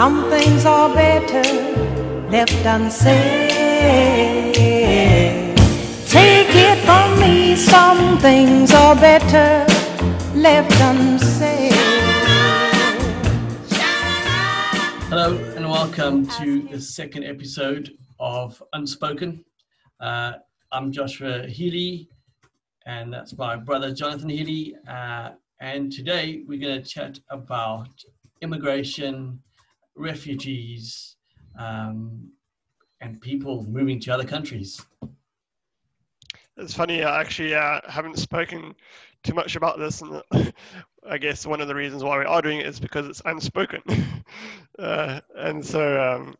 Some things are better left unsaid. Take it from me, some things are better left unsaid. Hello and welcome to the second episode of Unspoken. I'm Joshua Healy, and that's my brother Jonathan Healy. And today we're going to chat about immigration, refugees, and people moving to other countries. It's funny, I actually haven't spoken too much about this, and I guess one of the reasons why we are doing it is because it's unspoken. and so,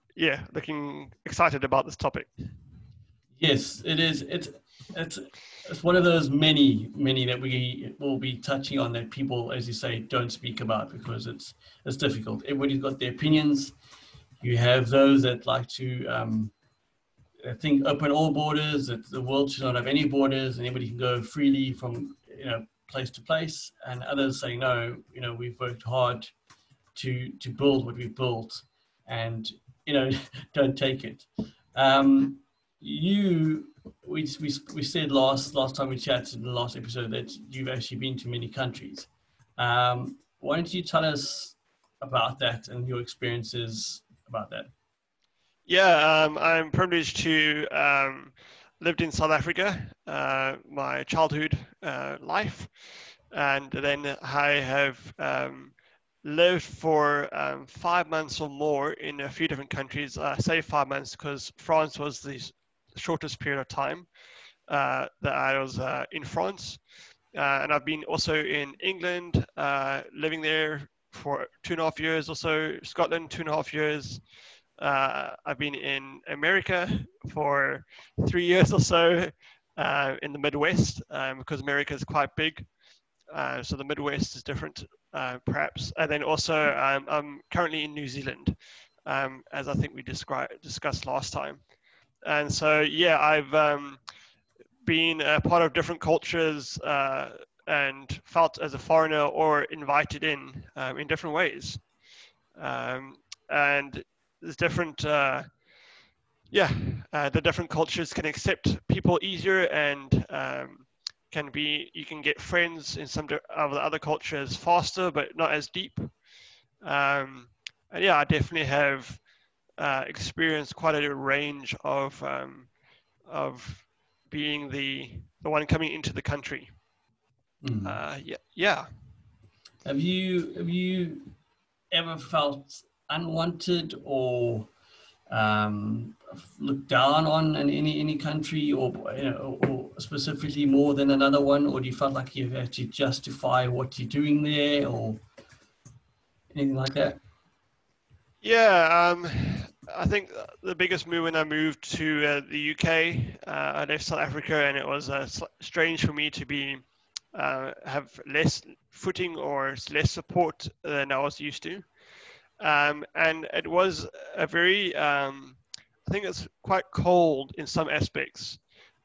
looking excited about this topic. Yes, it is. It's one of those many that we will be touching on that people, as you say, don't speak about because it's difficult. Everybody's got their opinions. You have those that like to think open all borders, that the world should not have any borders and everybody can go freely from place to place, and others say no, we've worked hard to build what we've built, and don't take it. We said last time we chatted in the last episode that you've actually been to many countries. Why don't you tell us about that and your experiences about that? Yeah, I'm privileged to lived in South Africa my childhood life, and then I have lived for 5 months or more in a few different countries. I say 5 months because France was the shortest period of time that I was in France, and I've been also in England, living there for 2.5 years or so, Scotland 2.5 years. I've been in America for 3 years or so, in the Midwest, because America is quite big, so the Midwest is different perhaps, and then also I'm currently in New Zealand, as I think we discussed last time. And so, yeah, I've been a part of different cultures and felt as a foreigner or invited in different ways. And there's different, the different cultures can accept people easier, and you can get friends in some of the other cultures faster, but not as deep. I definitely have experienced quite a range of being the one coming into the country. Mm. Have you ever felt unwanted or looked down on in any country, or specifically more than another one, or do you feel like you have to justify what you're doing there or anything like that? Yeah, I think the biggest move when I moved to the UK, I left South Africa, and it was strange for me to be have less footing or less support than I was used to, and it was a very I think it's quite cold in some aspects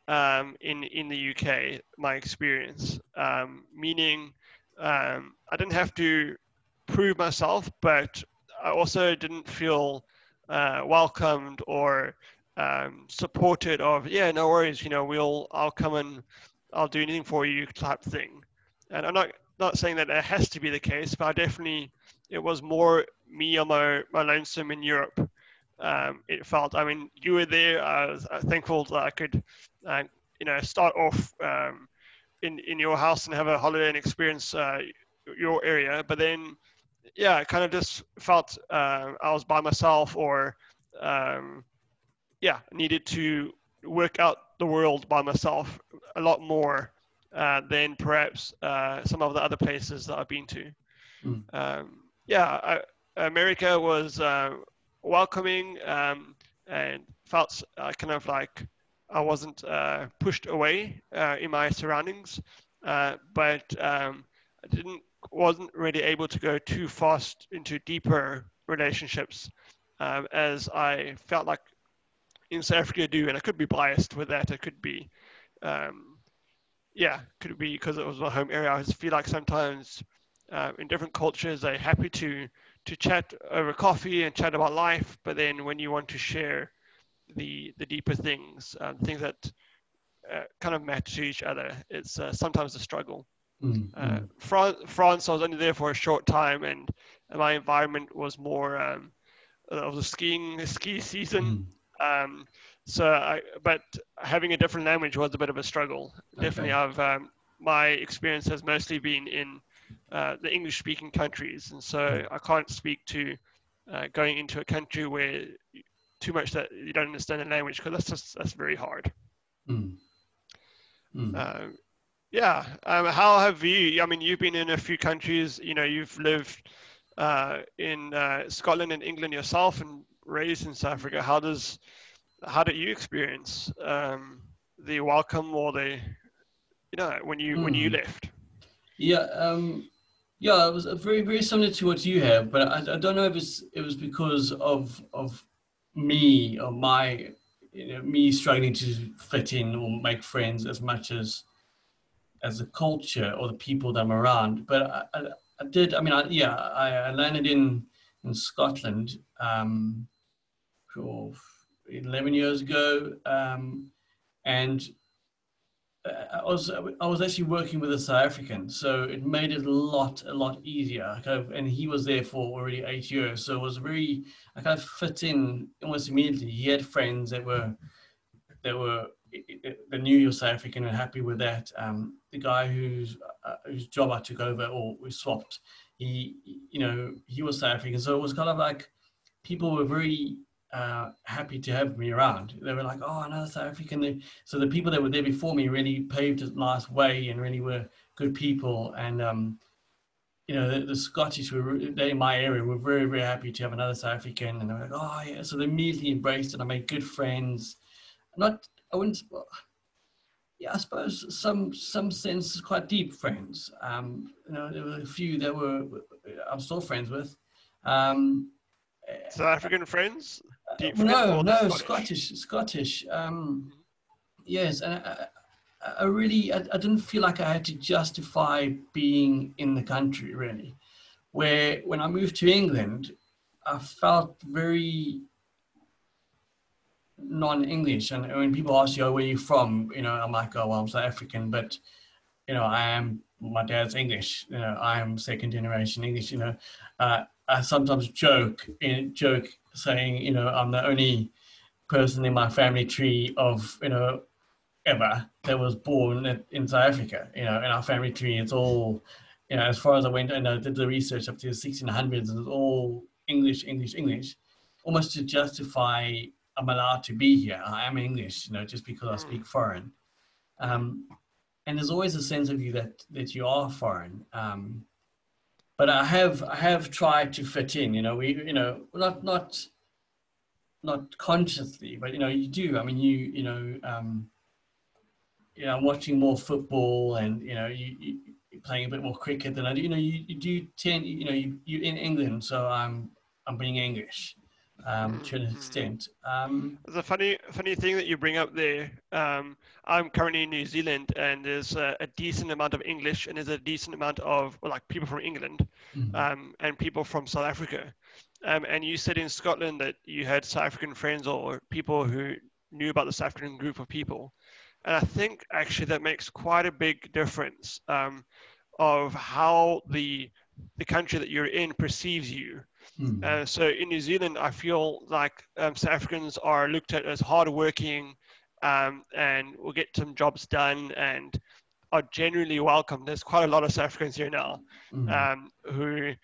in the UK. My experience, meaning I didn't have to prove myself, but I also didn't feel welcomed or supported of, yeah, no worries, I'll come and I'll do anything for you type thing. And I'm not saying that it has to be the case, but I definitely, it was more me on my lonesome in Europe. It felt, you were there. I was thankful that I could, start off in your house and have a holiday and experience your area. But then, yeah, I kind of just felt I was by myself, or needed to work out the world by myself a lot more than perhaps some of the other places that I've been to. Mm. America was welcoming, and felt kind of like I wasn't pushed away in my surroundings, but wasn't really able to go too fast into deeper relationships, as I felt like in South Africa do, and I could be biased with that. It could be, because it was my home area. I just feel like sometimes in different cultures, they're happy to to chat over coffee and chat about life, but then when you want to share the deeper things, things that kind of match to each other, it's sometimes a struggle. France, I was only there for a short time, and my environment was more of the ski season. But having a different language was a bit of a struggle. Okay. Definitely, my experience has mostly been in the English-speaking countries, and so I can't speak to going into a country where too much that you don't understand the language, because that's very hard. How have you? I mean, you've been in a few countries. You know, you've lived in Scotland and England yourself, and raised in South Africa. How did you experience the welcome or the, you know, when you left? Yeah, it was very, very similar to what you have, but I don't know if it was because of me or my, you know, me struggling to fit in or make friends as much as the culture or the people that I'm around. But I landed in Scotland 11 years ago, and I was actually working with a South African, so it made it a lot easier. And he was there for already 8 years, so it was very, I kind of fit in almost immediately. He had friends that knew you're South African and happy with that. The guy whose job I took over, or we swapped, he was South African, so it was kind of like people were very happy to have me around. They were like, oh, another South African. So the people that were there before me really paved a nice way and really were good people. And, you know, the Scottish in my area were very, very happy to have another South African. And they were like, oh, yeah. So they immediately embraced it. I made good friends. I suppose some sense quite deep friends. You know, there were a few that I'm still friends with. South African friends? No, Scottish. Yes, and I really didn't feel like I had to justify being in the country, really. Where when I moved to England, I felt very non-English. And when people ask you, where are you from? You know, I'm like, oh, well, I'm South African, but, you know, my dad's English. You know, I am second generation English, you know. I sometimes joke saying, you know, I'm the only person in my family tree of, you know, ever that was born in South Africa. You know, in our family tree, it's all, you know, as far as I went and I did the research up to the 1600s, it's all English, almost to justify I'm allowed to be here. I am English, you know, just because I speak foreign. And there's always a sense of you that you are foreign. But I have tried to fit in, you know, not consciously, but, you know, you do. I mean, you know, I'm watching more football and, you know, you're playing a bit more cricket than I do. You know, you do tend, you know, you're in England, so I'm being English to an extent. There's a funny thing that you bring up there. I'm currently in New Zealand, and there's a decent amount of English, and there's a decent amount of people from England, and people from South Africa. And you said in Scotland that you had South African friends or people who knew about the South African group of people, and I think actually that makes quite a big difference of how the country that you're in perceives you. So in New Zealand, I feel like South Africans are looked at as hardworking and will get some jobs done and are generally welcome. There's quite a lot of South Africans here now who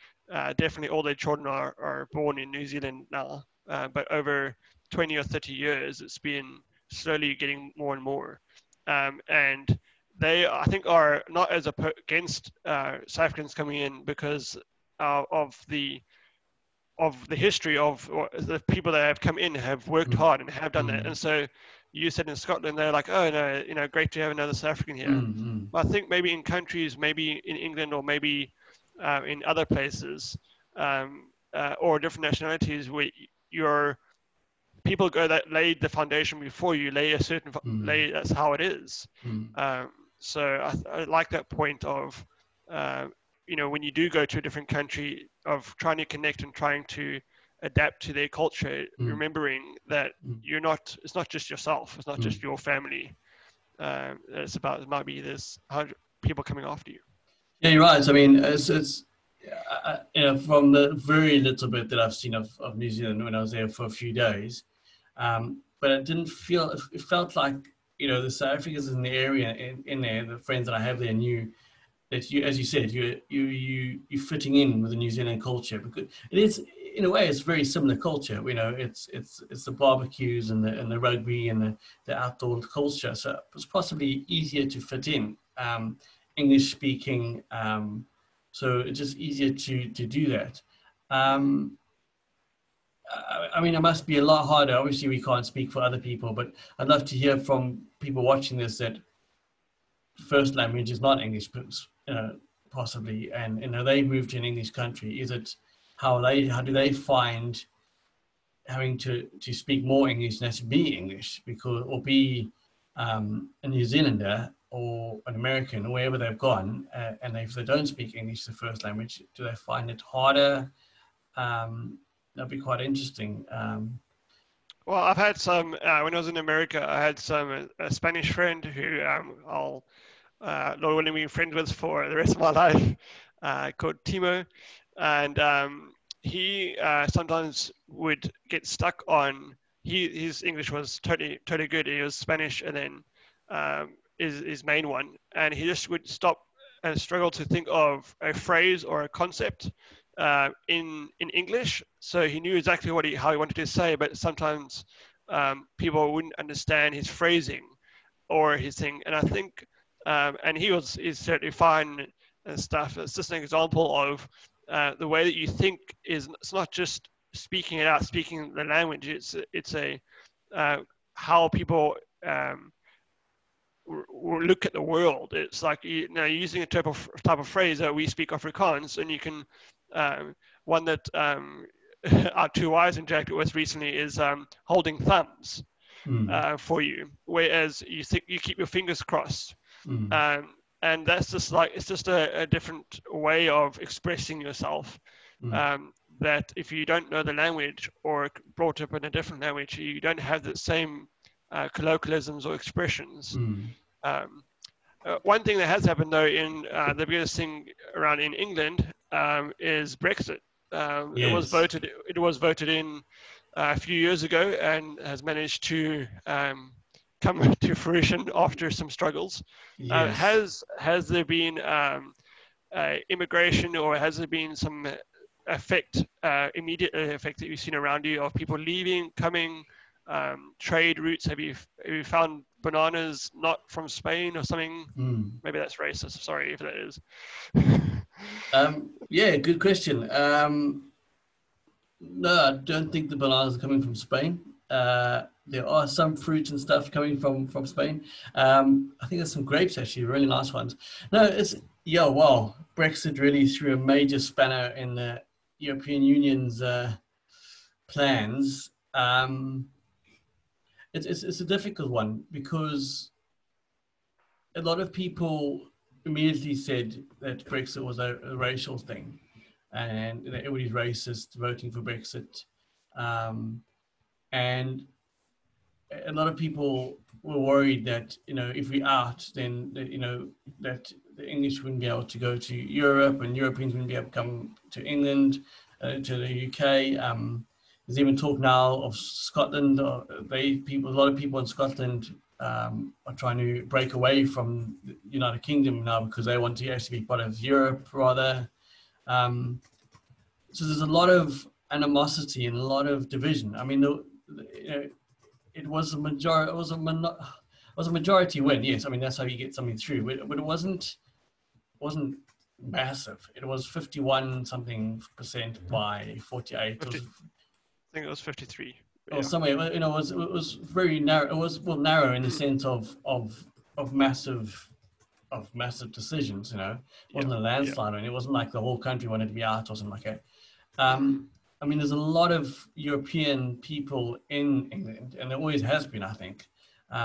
definitely all their children are born in New Zealand now. But over 20 or 30 years, it's been slowly getting more and more. And they, I think, are not as against South Africans coming in because of the history of the people that have come in have worked hard and have done that. And so you said in Scotland, they're like, oh no, you know, great to have another South African here. But I think maybe in countries, maybe in England or maybe in other places or different nationalities where your people go that laid the foundation before you lay a certain, that's how it is. So I like that point of, you know, when you do go to a different country, of trying to connect and trying to adapt to their culture, remembering that you're not, it's not just yourself, it's not just your family. It's about, it might be there's people coming after you. Yeah, you're right. I mean, it's you know, from the very little bit that I've seen of New Zealand when I was there for a few days, but it didn't feel, it felt like, you know, the South Africans in the area in there, the friends that I have there knew that you, as you said, you're fitting in with the New Zealand culture, because it is, in a way, it's very similar culture. You know, it's the barbecues and the rugby and the outdoor culture. So it's possibly easier to fit in, English speaking. So it's just easier to do that. I mean, it must be a lot harder. Obviously, we can't speak for other people, but I'd love to hear from people watching this that first language is not English, possibly, and, you know, they moved to an English country. Is it how do they find having to speak more English than to be English, because, or be a New Zealander or an American or wherever they've gone, and if they don't speak English the first language, do they find it harder? That'd be quite interesting. Well, I've had some, when I was in America, I had some, a Spanish friend who I'll, Lord willing, be friends with for the rest of my life, called Timo. And he sometimes would get stuck on, his English was totally good. He was Spanish and then his main one. And he just would stop and struggle to think of a phrase or a concept in English, so he knew exactly how he wanted to say, but sometimes people wouldn't understand his phrasing or his thing. And I think, and he's certainly fine and stuff. It's just an example of the way that you think is, it's not just speaking it out, speaking the language. It's a how people look at the world. It's like using a type of phrase that we speak Afrikaans, and you can. One that our two wives interacted with recently is holding thumbs for you, whereas you think you keep your fingers crossed, and that's just like, it's just a different way of expressing yourself. That if you don't know the language or brought up in a different language, you don't have the same colloquialisms or expressions. One thing that has happened though in the biggest thing around in England is Brexit. Yes. It was voted in a few years ago and has managed to come to fruition after some struggles. Yes. Has there been immigration, or has there been some effect, immediate effect that you've seen around you of people leaving, coming, trade routes? Have you found bananas not from Spain or something? Maybe that's racist, sorry if that is. Yeah, good question. No, I don't think the bananas are coming from Spain. There are some fruits and stuff coming from Spain. I think there's some grapes actually, really nice ones. No, it's, yeah, wow, Brexit really threw a major spanner in the European Union's plans. It's a difficult one, because a lot of people immediately said that Brexit was a racial thing and that everybody's racist voting for Brexit. And a lot of people were worried that, you know, if we're out, then, you know, that the English wouldn't be able to go to Europe and Europeans wouldn't be able to come to England, to the UK. There's even talk now of Scotland. A lot of people in Scotland are trying to break away from the United Kingdom now because they want to actually be part of Europe rather. So there's a lot of animosity and a lot of division. I mean, it was a majority win. Yes, I mean that's how you get something through. But it wasn't massive. It was 51% something by 48. I think it was 53. Or somewhere, you know, it was very narrow. It was narrow in the sense of massive decisions. You know, it wasn't a landslide, and it wasn't like the whole country wanted to be out or something like that. I mean, there's a lot of European people in England, and there always has been, I think,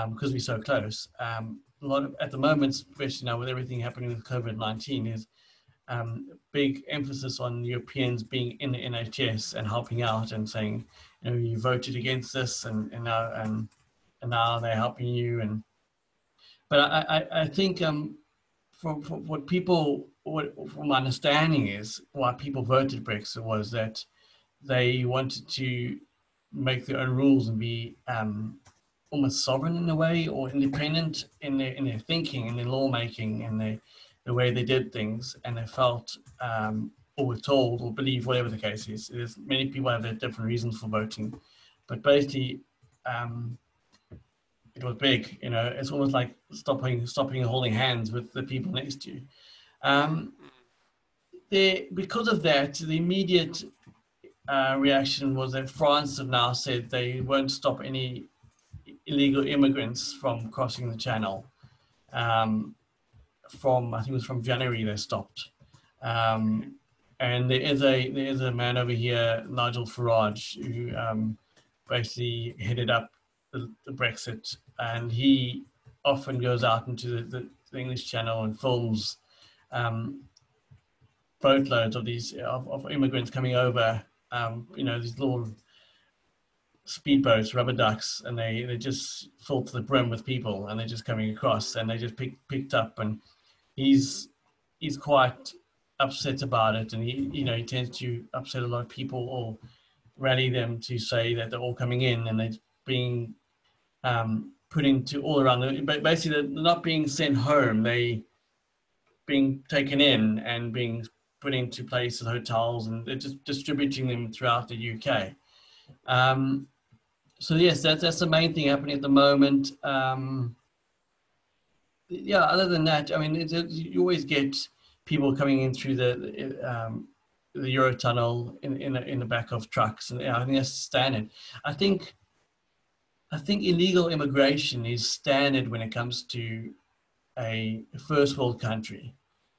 because we're so close. A lot of, at the moment, especially now with everything happening with COVID-19, is big emphasis on Europeans being in the NHS and helping out and saying, you know, you voted against this and now they're helping you. And but I think from my understanding is why people voted Brexit was that they wanted to make their own rules and be almost sovereign in a way, or independent in their thinking, in their lawmaking, in the way they did things. And they felt or were told or believed, whatever the case is. There's many people have their different reasons for voting, but basically it was big, you know. It's almost like stopping and holding hands with the people next to you. Because of that, the immediate reaction was that France have now said they won't stop any illegal immigrants from crossing the channel. I think it was from January they stopped. And there is a man over here, Nigel Farage, who basically headed up the Brexit, and he often goes out into the English Channel and films boatloads of these of immigrants coming over, you know, these little speedboats, rubber ducks, and they just fill to the brim with people, and they're just coming across, and they just picked up, and he's quite upset about it, and he tends to upset a lot of people or rally them to say that they're all coming in and they're being put into all around them. But basically they're not being sent home, they being taken in and being put into places, hotels, and they're just distributing them throughout the UK. So yes, that's the main thing happening at the moment. Yeah, other than that, I mean, you always get people coming in through the Eurotunnel in the back of trucks, and I think that's standard. I think illegal immigration is standard when it comes to a first world country,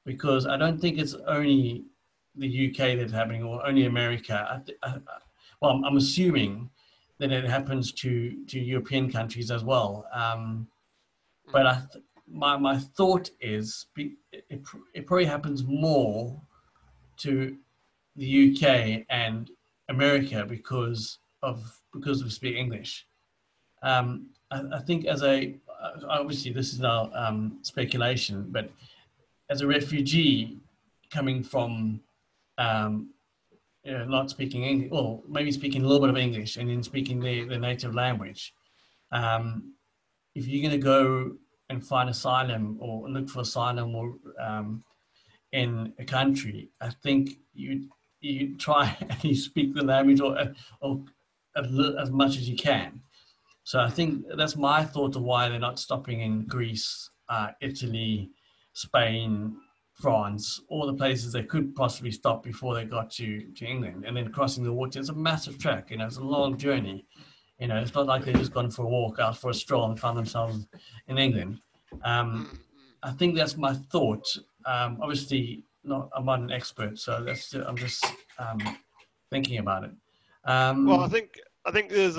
because I don't think it's only the UK that's happening, or only America. Well, I'm assuming that it happens to European countries as well. But my thought is it probably happens more to the UK and America because we speak English. I think obviously this is now speculation, but as a refugee coming from not speaking English, or maybe speaking a little bit of English and then speaking their native language. If you're going to go and find asylum or look for asylum or in a country, I think you try and you speak the language or as much as you can. So I think that's my thought of why they're not stopping in Greece, Italy, Spain, France, all the places they could possibly stop before they got to England, and then crossing the water. It's a massive trek, you know, it's a long journey. You know, it's not like they've just gone for a walk, out for a stroll and found themselves in England. I think that's my thought. Obviously, I'm not an expert, so I'm just thinking about it. Well, I think there's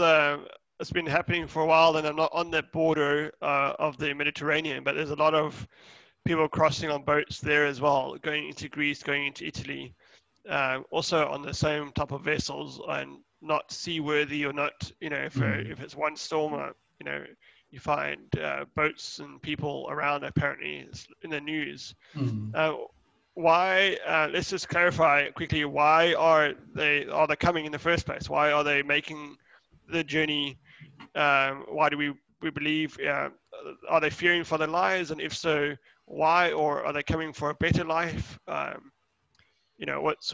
it's been happening for a while, and I'm not on that border of the Mediterranean, but there's a lot of people crossing on boats there as well, going into Greece, going into Italy, also on the same type of vessels, and not seaworthy or not, you know, if it's one storm, you know, you find boats and people around, apparently, in the news. Let's just clarify quickly, why are they coming in the first place? Why are they making the journey? Why do we believe, are they fearing for their lives? And if so, why? Or are they coming for a better life? You know, what's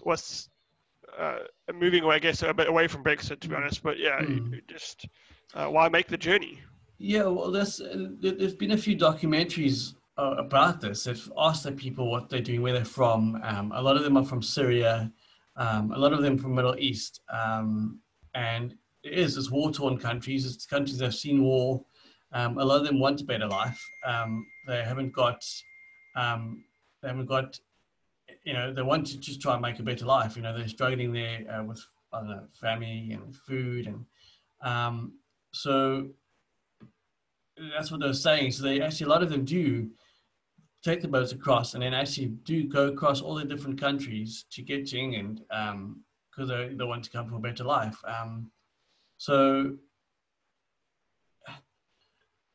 moving away, I guess, a bit away from Brexit, to be honest, but yeah, just why make the journey? Yeah, well, there's been a few documentaries about this. They've asked the people what they're doing, where they're from. A lot of them are from Syria, a lot of them from Middle East, and it's war-torn countries. It's countries that have seen war. A lot of them want a better life. They haven't got, you know, they want to just try and make a better life. You know, they're struggling there with, I don't know, family and food. And so that's what they're saying. So a lot of them do take the boats across and then actually do go across all the different countries to get to England because they want to come for a better life. So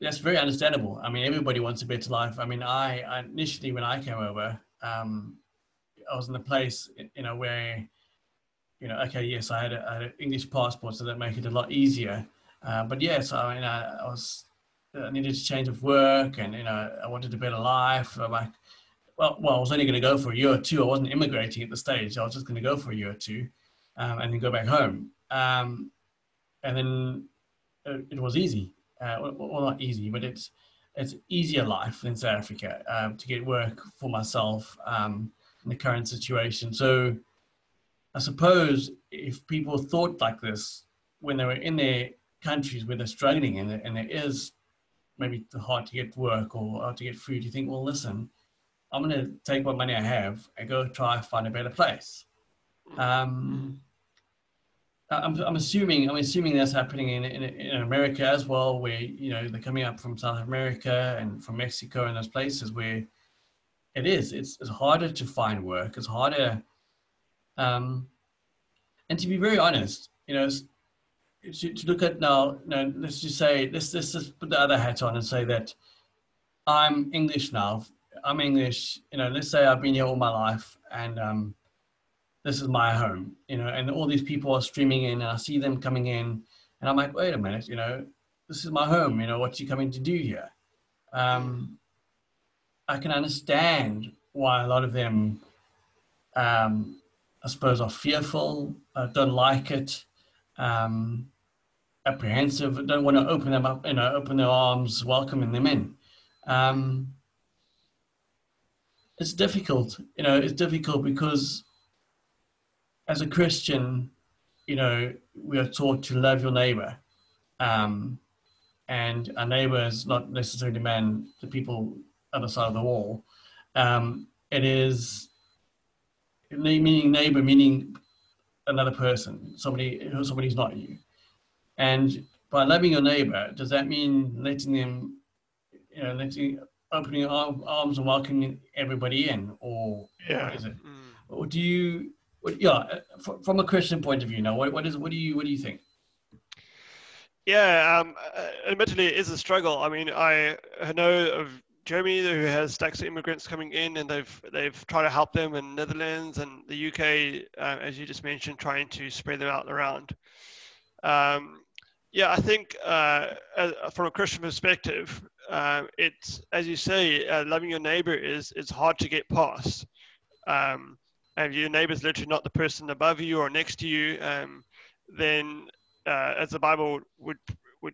that's very understandable. I mean, everybody wants a better life. I mean, I initially, when I came over, I was in a place, you know, where, you know, okay, yes, I had an English passport, so that made it a lot easier. But yes, I mean, I needed to change of work, and, you know, I wanted a better life. I'm like, well, I was only going to go for a year or two. I wasn't immigrating at the stage. I was just going to go for a year or two and then go back home. And then it was easy. Well, not easy, but it's easier life in South Africa to get work for myself in the current situation. So I suppose if people thought like this when they were in their countries where they're struggling and there is maybe hard to get work or hard to get food, you think, well, listen, I'm going to take what money I have and go try and find a better place. I'm assuming that's happening in America as well, where, you know, they're coming up from South America and from Mexico and those places where it's harder to find work. It's harder. And to be very honest, you know, to look at now, you know, let's just say, let's just put the other hat on and say that I'm English now. I'm English, you know, let's say I've been here all my life and, this is my home, you know, and all these people are streaming in and I see them coming in and I'm like, wait a minute, you know, this is my home, you know, what are you coming to do here? I can understand why a lot of them, I suppose, are fearful, don't like it, apprehensive, don't want to open them up, you know, open their arms, welcoming them in. It's difficult, you know, it's difficult because as a Christian, you know, we are taught to love your neighbor. And our neighbor is not necessarily the people on the side of the wall. It is, meaning neighbor, meaning another person, somebody who's not you. And by loving your neighbor, does that mean letting them, you know, opening your arms and welcoming everybody in? Or yeah. Is it? Or do you... Yeah, from a Christian point of view now, what do you think? Yeah, admittedly, it is a struggle. I mean, I know of Germany who has stacks of immigrants coming in, and they've tried to help them in Netherlands and the UK, as you just mentioned, trying to spread them out around. Yeah, I think from a Christian perspective, it's, as you say, loving your neighbor is hard to get past. And your neighbor's literally not the person above you or next to you, then as the Bible would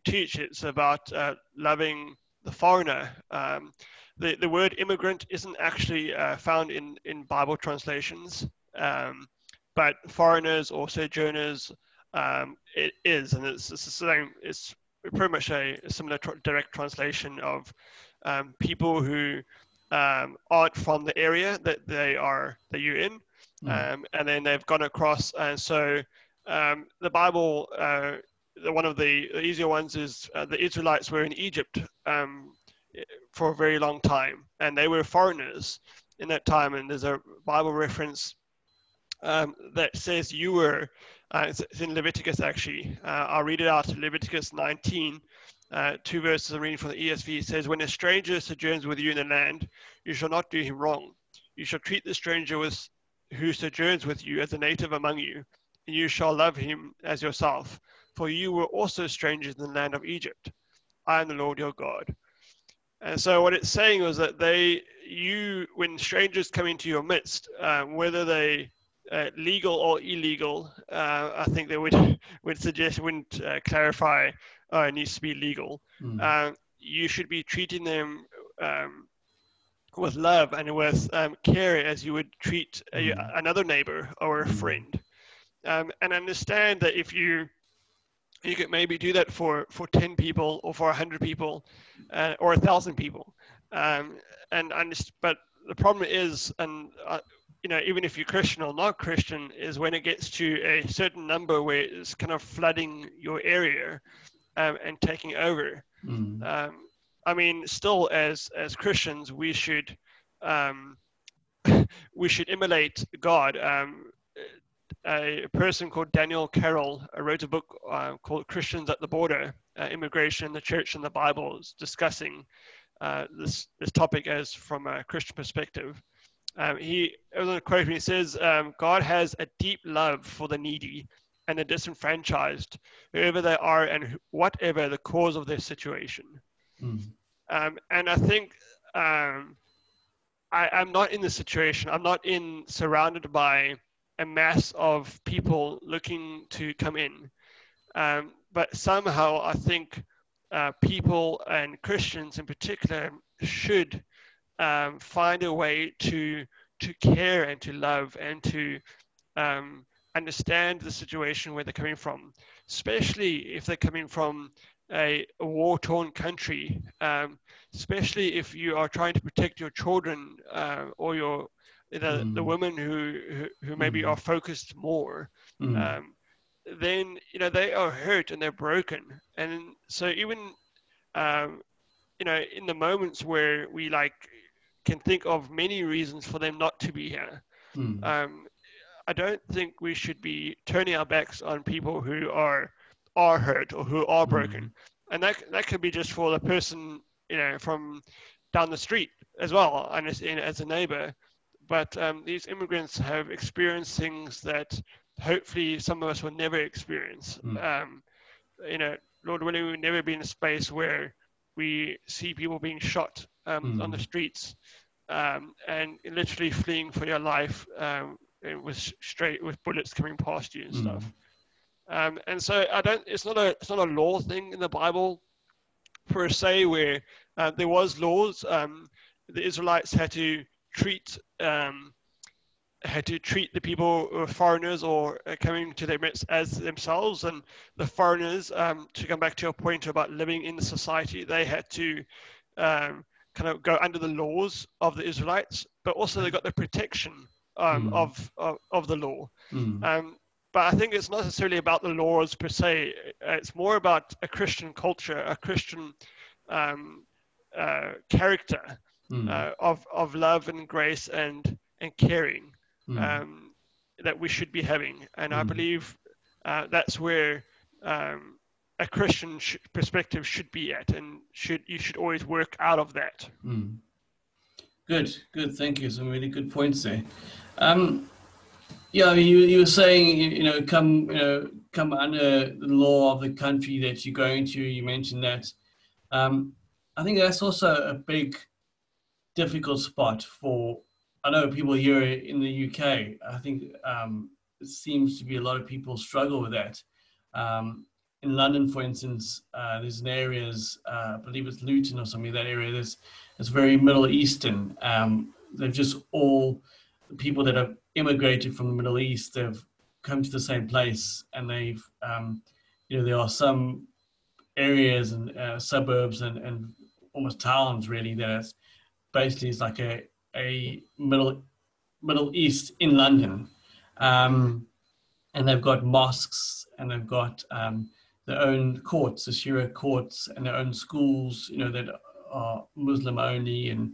teach, it's about loving the foreigner. The word immigrant isn't actually found in Bible translations, but foreigners or sojourners, it is, and it's the same. It's pretty much a similar direct translation of people who aren't from the area that you're in. And then they've gone across, and so the Bible, one of the easier ones is the Israelites were in Egypt for a very long time, and they were foreigners in that time. And there's a Bible reference that says you were, it's in Leviticus actually. I'll read it out, Leviticus 19, two verses I'm reading from the ESV. It says, when a stranger sojourns with you in the land, you shall not do him wrong. You shall treat the stranger who sojourns with you as a native among you, and you shall love him as yourself, for you were also strangers in the land of Egypt. I am the Lord your God. And so what it's saying was that when strangers come into your midst, whether they legal or illegal, I think they would suggest, wouldn't clarify, oh, it needs to be legal. You should be treating them with love and with care as you would treat another neighbor or a friend, and understand that if you could maybe do that for 10 people or for 100 people or 1,000 people, but the problem is, and you know, even if you're Christian or not Christian, is when it gets to a certain number where it's kind of flooding your area and taking over. I mean, still as Christians, we should we should emulate God. A person called Daniel Carroll wrote a book called Christians at the Border, Immigration, the Church, and the Bibles, discussing this topic as from a Christian perspective. I'm going to quote him. He says, God has a deep love for the needy and the disenfranchised, whoever they are and whatever the cause of their situation. Mm. And I think I'm not in this situation. I'm not surrounded by a mass of people looking to come in. But somehow I think people and Christians in particular should find a way to care and to love and to understand the situation where they're coming from, especially if they're coming from a war-torn country, especially if you are trying to protect your children or your the women who maybe are focused more, then they are hurt and they're broken. And so even in the moments where we can think of many reasons for them not to be here, I don't think we should be turning our backs on people who are hurt or who are broken. And that could be just for the person, from down the street as well, and as a neighbor. But these immigrants have experienced things that hopefully some of us will never experience. Lord willing, we'll never be in a space where we see people being shot on the streets and literally fleeing for your life with bullets coming past you and stuff. And so I don't. It's not a law thing in the Bible per se, where there was laws. The Israelites had to treat the people who were foreigners or coming to their midst as themselves, and the foreigners, to come back to your point about living in the society, they had to kind of go under the laws of the Israelites, but also they got the protection of the law. But I think it's not necessarily about the laws per se. It's more about a Christian culture, a Christian character of love and grace and caring that we should be having. And I believe that's where a Christian perspective should be at, and you should always work out of that. Good, thank you. Some really good points there. Yeah, I mean, you were saying, come under the law of the country that you're going to. You mentioned that. I think that's also a big difficult spot for, I know people here in the UK, I think it seems to be a lot of people struggle with that. In London, for instance, there's an area, I believe it's Luton or something, that area that's very Middle Eastern. They've just all, the people that have immigrated from the Middle East, they've come to the same place, and they've, there are some areas and suburbs and almost towns really that are basically it's like a Middle East in London, and they've got mosques, and they've got their own courts, the Sharia courts, and their own schools, that are Muslim only, and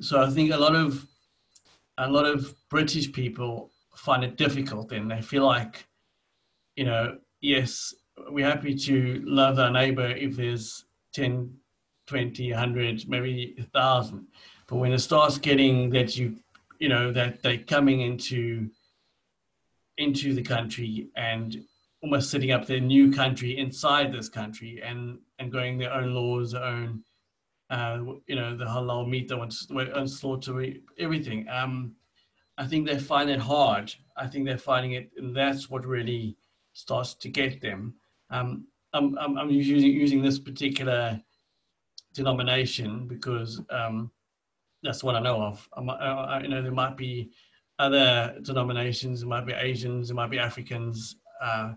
so I think a lot of British people find it difficult, and they feel like, yes, we're happy to love our neighbour if there's 10, 20, 100, maybe 1,000. But when it starts getting that that they're coming into the country and almost setting up their new country inside this country and going their own laws, their own, the halal meat, their own slaughter, everything. I think they find it hard. I think they're finding it, and that's what really starts to get them. I'm using this particular denomination because that's what I know of. There might be other denominations, it might be Asians, it might be Africans, it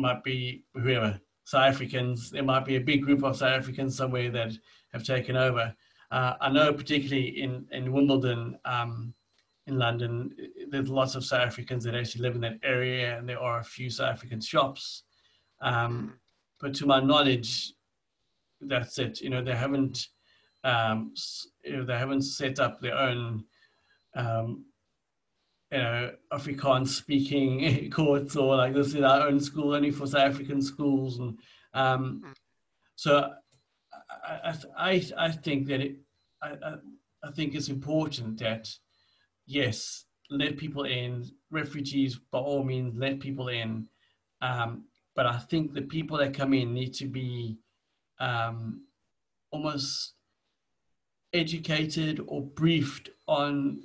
might be whoever, South Africans, there might be a big group of South Africans somewhere that have taken over. I know particularly in Wimbledon, in London, there's lots of South Africans that actually live in that area, and there are a few South African shops. But to my knowledge, that's it. They haven't they haven't set up their own Afrikaans speaking courts or like this is our own school only for South African schools. And so I think that I think it's important that, yes, let people in, refugees by all means, let people in. But I think the people that come in need to be almost educated or briefed on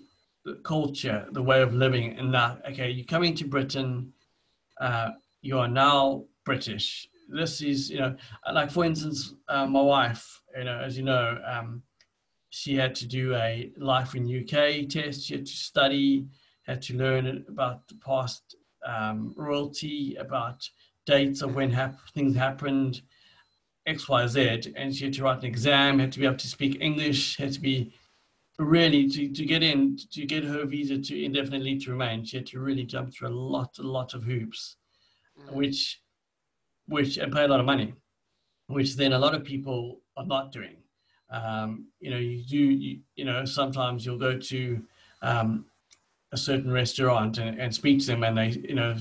the culture, the way of living, and that, okay, you come into Britain, you are now British. This is, you know, like for instance, my wife, you know, as you know, she had to do a life in UK test. She had to study, had to learn about the past royalty, about dates of when things happened, X, Y, Z. And she had to write an exam, had to be able to speak English, had to be really, to get in, to get her visa to indefinitely to remain, she had to really jump through a lot of hoops, which and pay a lot of money, which then a lot of people are not doing. You know, you know, sometimes you'll go to a certain restaurant and speak to them, and they, you know,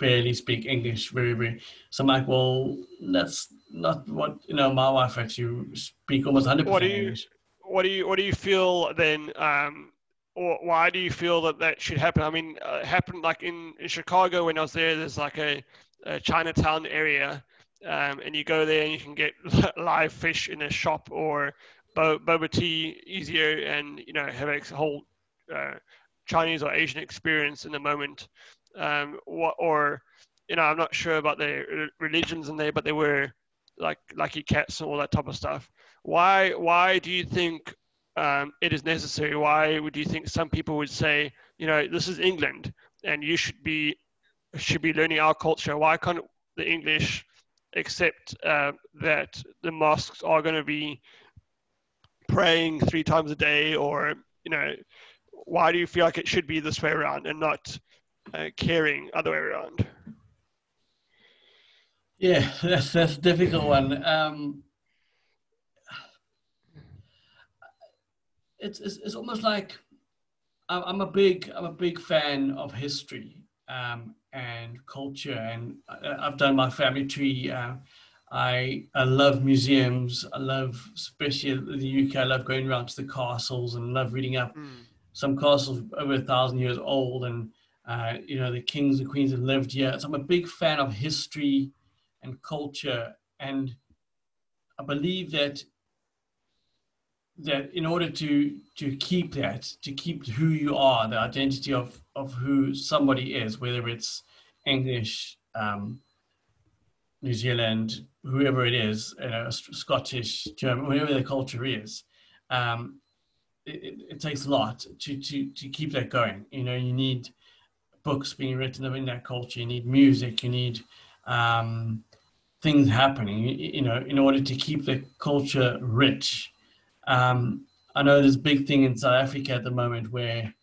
barely speak English, very, very. So I'm like, well, that's not what, you know, my wife actually speak almost 100% English. What do you feel then, or why do you feel that should happen? I mean, it happened like in Chicago when I was there. There's like a Chinatown area, and you go there and you can get live fish in a shop or boba tea easier, and you know, have a whole Chinese or Asian experience in the moment. You know, I'm not sure about the religions in there, but they were like lucky cats and all that type of stuff. Why do you think it is necessary? Why would you think some people would say, you know, this is England and you should be learning our culture? Why can't the English accept that the mosques are going to be praying 3 times a day? Or, you know, why do you feel like it should be this way around and not caring other way around? Yeah, that's a difficult one. It's almost like I'm a big fan of history and culture, and I've done my family tree. I love museums. I love, especially in the UK, I love going around to the castles and love reading up some castles over 1,000 years old, and you know, the kings and queens have lived here. So I'm a big fan of history and culture, and I believe that in order to keep that, to keep who you are, the identity of who somebody is, whether it's English, New Zealand, whoever it is, you know, Scottish, German, whatever the culture is, it takes a lot to keep that going. You know, you need books being written in that culture, you need music, you need things happening, you know, in order to keep the culture rich. I know there's a big thing in South Africa at the moment where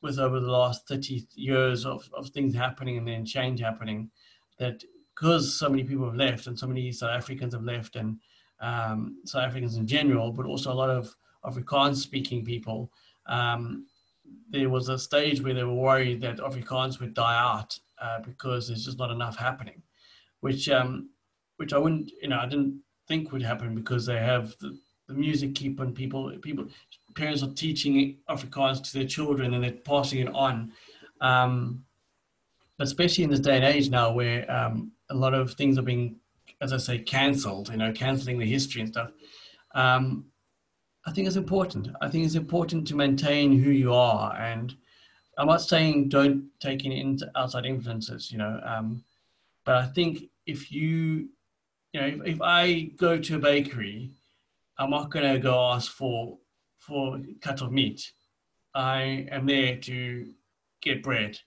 with over the last 30 years of things happening and then change happening, that because so many people have left and so many South Africans have left, and South Africans in general, but also a lot of Afrikaans speaking people, there was a stage where they were worried that Afrikaans would die out because there's just not enough happening, which I wouldn't, you know, I didn't think would happen, because they have the music keep on people, parents are teaching Afrikaans to their children and they're passing it on. Especially in this day and age now where a lot of things are being, as I say, cancelled, you know, cancelling the history and stuff. I think it's important. I think it's important to maintain who you are. And I'm not saying don't take in outside influences, you know, but I think if if I go to a bakery, I'm not going to go ask for a cut of meat. I am there to get bread,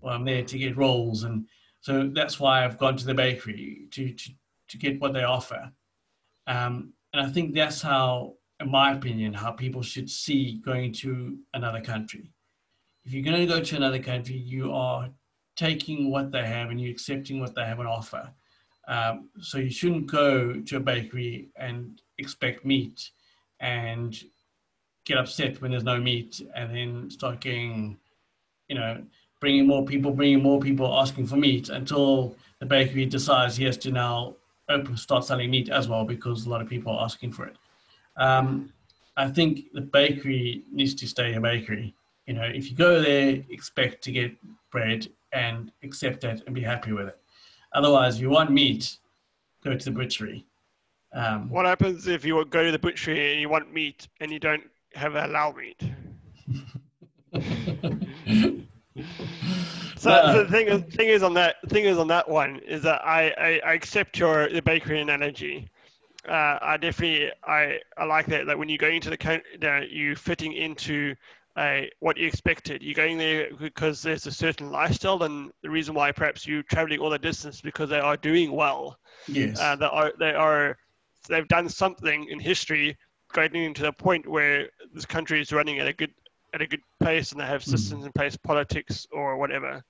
or I'm there to get rolls. And so that's why I've gone to the bakery to get what they offer. And I think that's how, in my opinion, how people should see going to another country. If you're going to go to another country, you are taking what they have and you're accepting what they have on offer. So you shouldn't go to a bakery and expect meat and get upset when there's no meat, and then start getting, you know, bringing more people, asking for meat, until the bakery decides he has to now start selling meat as well, because a lot of people are asking for it. I think the bakery needs to stay a bakery. You know, if you go there, expect to get bread and accept that and be happy with it. Otherwise, if you want meat, go to the butchery. What happens if you go to the butchery and you want meat and you don't have allow meat? So the thing is on that one is that I accept the bakery analogy. I like that when you go into that you're fitting into what you expected. You're going there because there's a certain lifestyle, and the reason why perhaps you're traveling all the distance because they are doing well. Yes. They've done something in history, getting to the point where this country is running at a good pace, and they have systems in place, politics or whatever.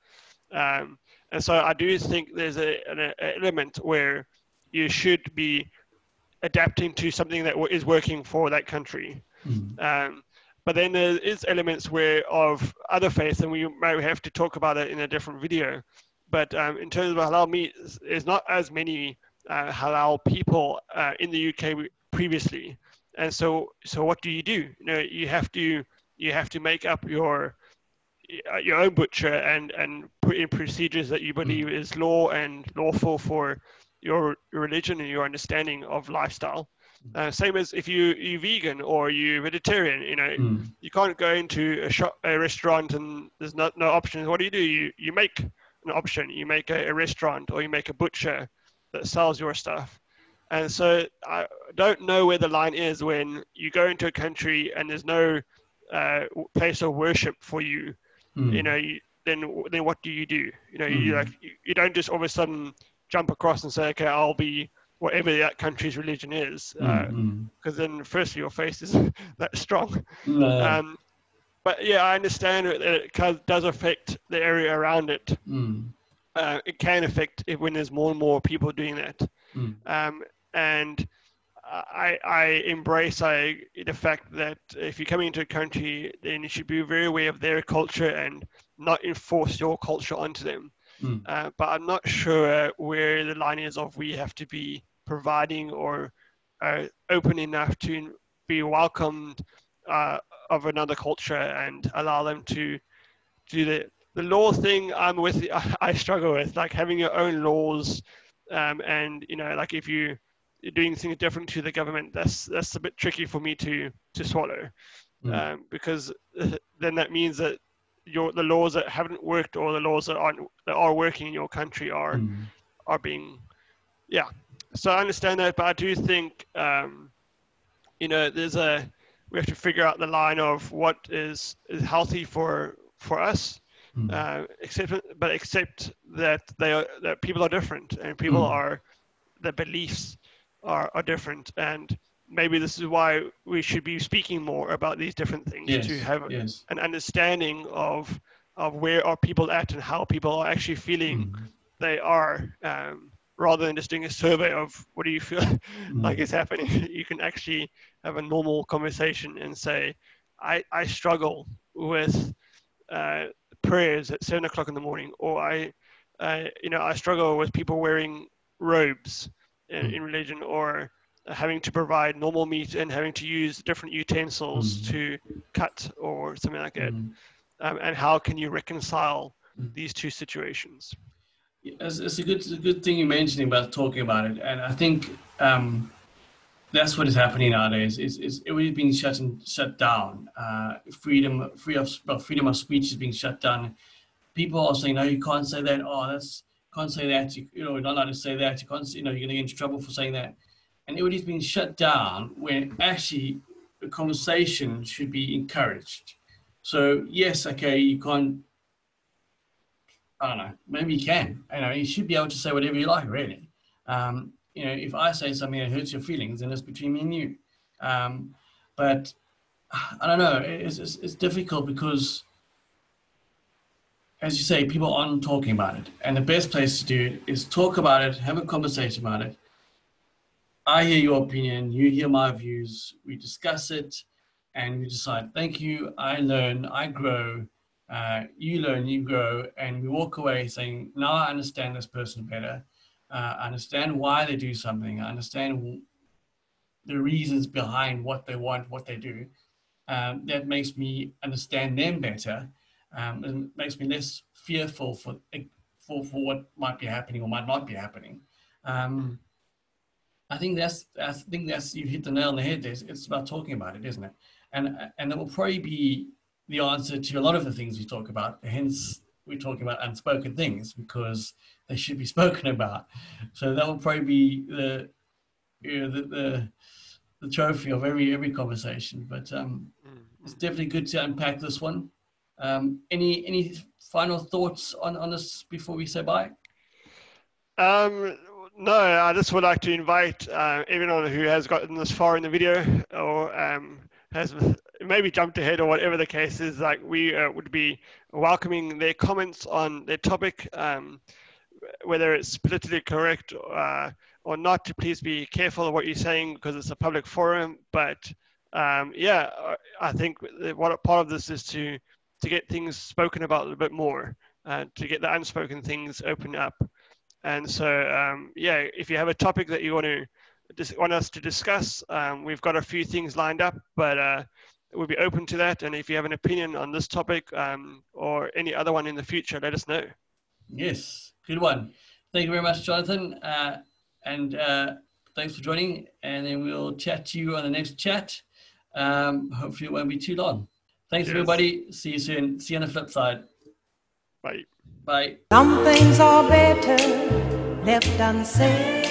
And so I do think there's an element where you should be adapting to something that is working for that country. But then there is elements of other faith, and we might have to talk about it in a different video. But in terms of halal meat, there's not as many halal people in the UK previously, and so what do? You know, you have to make up your own butcher and put in procedures that you believe is law and lawful for your religion and your understanding of lifestyle. Same as if you're vegan or you're vegetarian, you know, you can't go into a restaurant and there's no options. What do? You make an option. You make a restaurant, or you make a butcher that sells your stuff. And so I don't know where the line is when you go into a country and there's no place of worship for you. You know, then what do? You know, you don't just all of a sudden jump across and say, okay, I'll be whatever that country's religion is, because then firstly your faith isn't that strong. But yeah, I understand that it does affect the area around it. It can affect it when there's more and more people doing that. And I embrace the fact that if you're coming into a country, then you should be very aware of their culture and not enforce your culture onto them. But I'm not sure where the line is of we have to be providing or open enough to be welcomed of another culture and allow them to do the law thing. I struggle with, like, having your own laws, and, you know, like, if you're doing things different to the government, that's a bit tricky for me to swallow, because then that means that the laws that haven't worked, or the laws that are working in your country are being, yeah. So I understand that, but I do think, you know, we have to figure out the line of what is healthy for us, except that that people are different, and people their beliefs are different, and maybe this is why we should be speaking more about these different things, to have an understanding of where are people at and how people are actually feeling they are, rather than just doing a survey of what do you feel like is happening. You can actually have a normal conversation and say, I struggle with prayers at 7 o'clock in the morning, or I struggle with people wearing robes in religion, or having to provide normal meat and having to use different utensils to cut or something like that. And how can you reconcile these two situations? It's a good thing you're mentioning about talking about it. And I think that's what is happening nowadays. Is everything's being shut down. Freedom of speech is being shut down. People are saying, no, you can't say that. Oh, can't say that. You know, you're not allowed to say that. You can't, you know, you're going to get into trouble for saying that. And everybody's been shut down, when actually the conversation should be encouraged. So yes, okay, you can't, I don't know, maybe you can, you know, you should be able to say whatever you like, really. You know, if I say something that hurts your feelings, then it's between me and you. But I don't know, it's difficult, because as you say, people aren't talking about it. And the best place to do it is talk about it, have a conversation about it, I hear your opinion, you hear my views, we discuss it, and we decide, thank you, I learn, I grow, you learn, you grow, and we walk away saying, now I understand this person better, I understand why they do something, I understand the reasons behind what they want, what they do. That makes me understand them better, and makes me less fearful for what might be happening or might not be happening. I think that's you hit the nail on the head. It's about talking about it, isn't it? And that will probably be the answer to a lot of the things we talk about. Hence, we're talking about unspoken things because they should be spoken about. So that will probably be the, you know, the trophy of every conversation. But it's definitely good to unpack this one. Any final thoughts on this before we say bye? No, I just would like to invite everyone who has gotten this far in the video or has maybe jumped ahead or whatever the case is, like we would be welcoming their comments on their topic, whether it's politically correct or not. Please be careful of what you're saying because it's a public forum. But yeah, I think what part of this is to get things spoken about a little bit more, to get the unspoken things opened up. And so, yeah, if you have a topic that you want us to discuss, we've got a few things lined up, but we'll be open to that. And if you have an opinion on this topic or any other one in the future, let us know. Yes, good one. Thank you very much, Jonathan. And thanks for joining. And then we'll chat to you on the next chat. Hopefully it won't be too long. Thanks, everybody. See you soon. See you on the flip side. Bye. Bye. Some things are better left unsaid.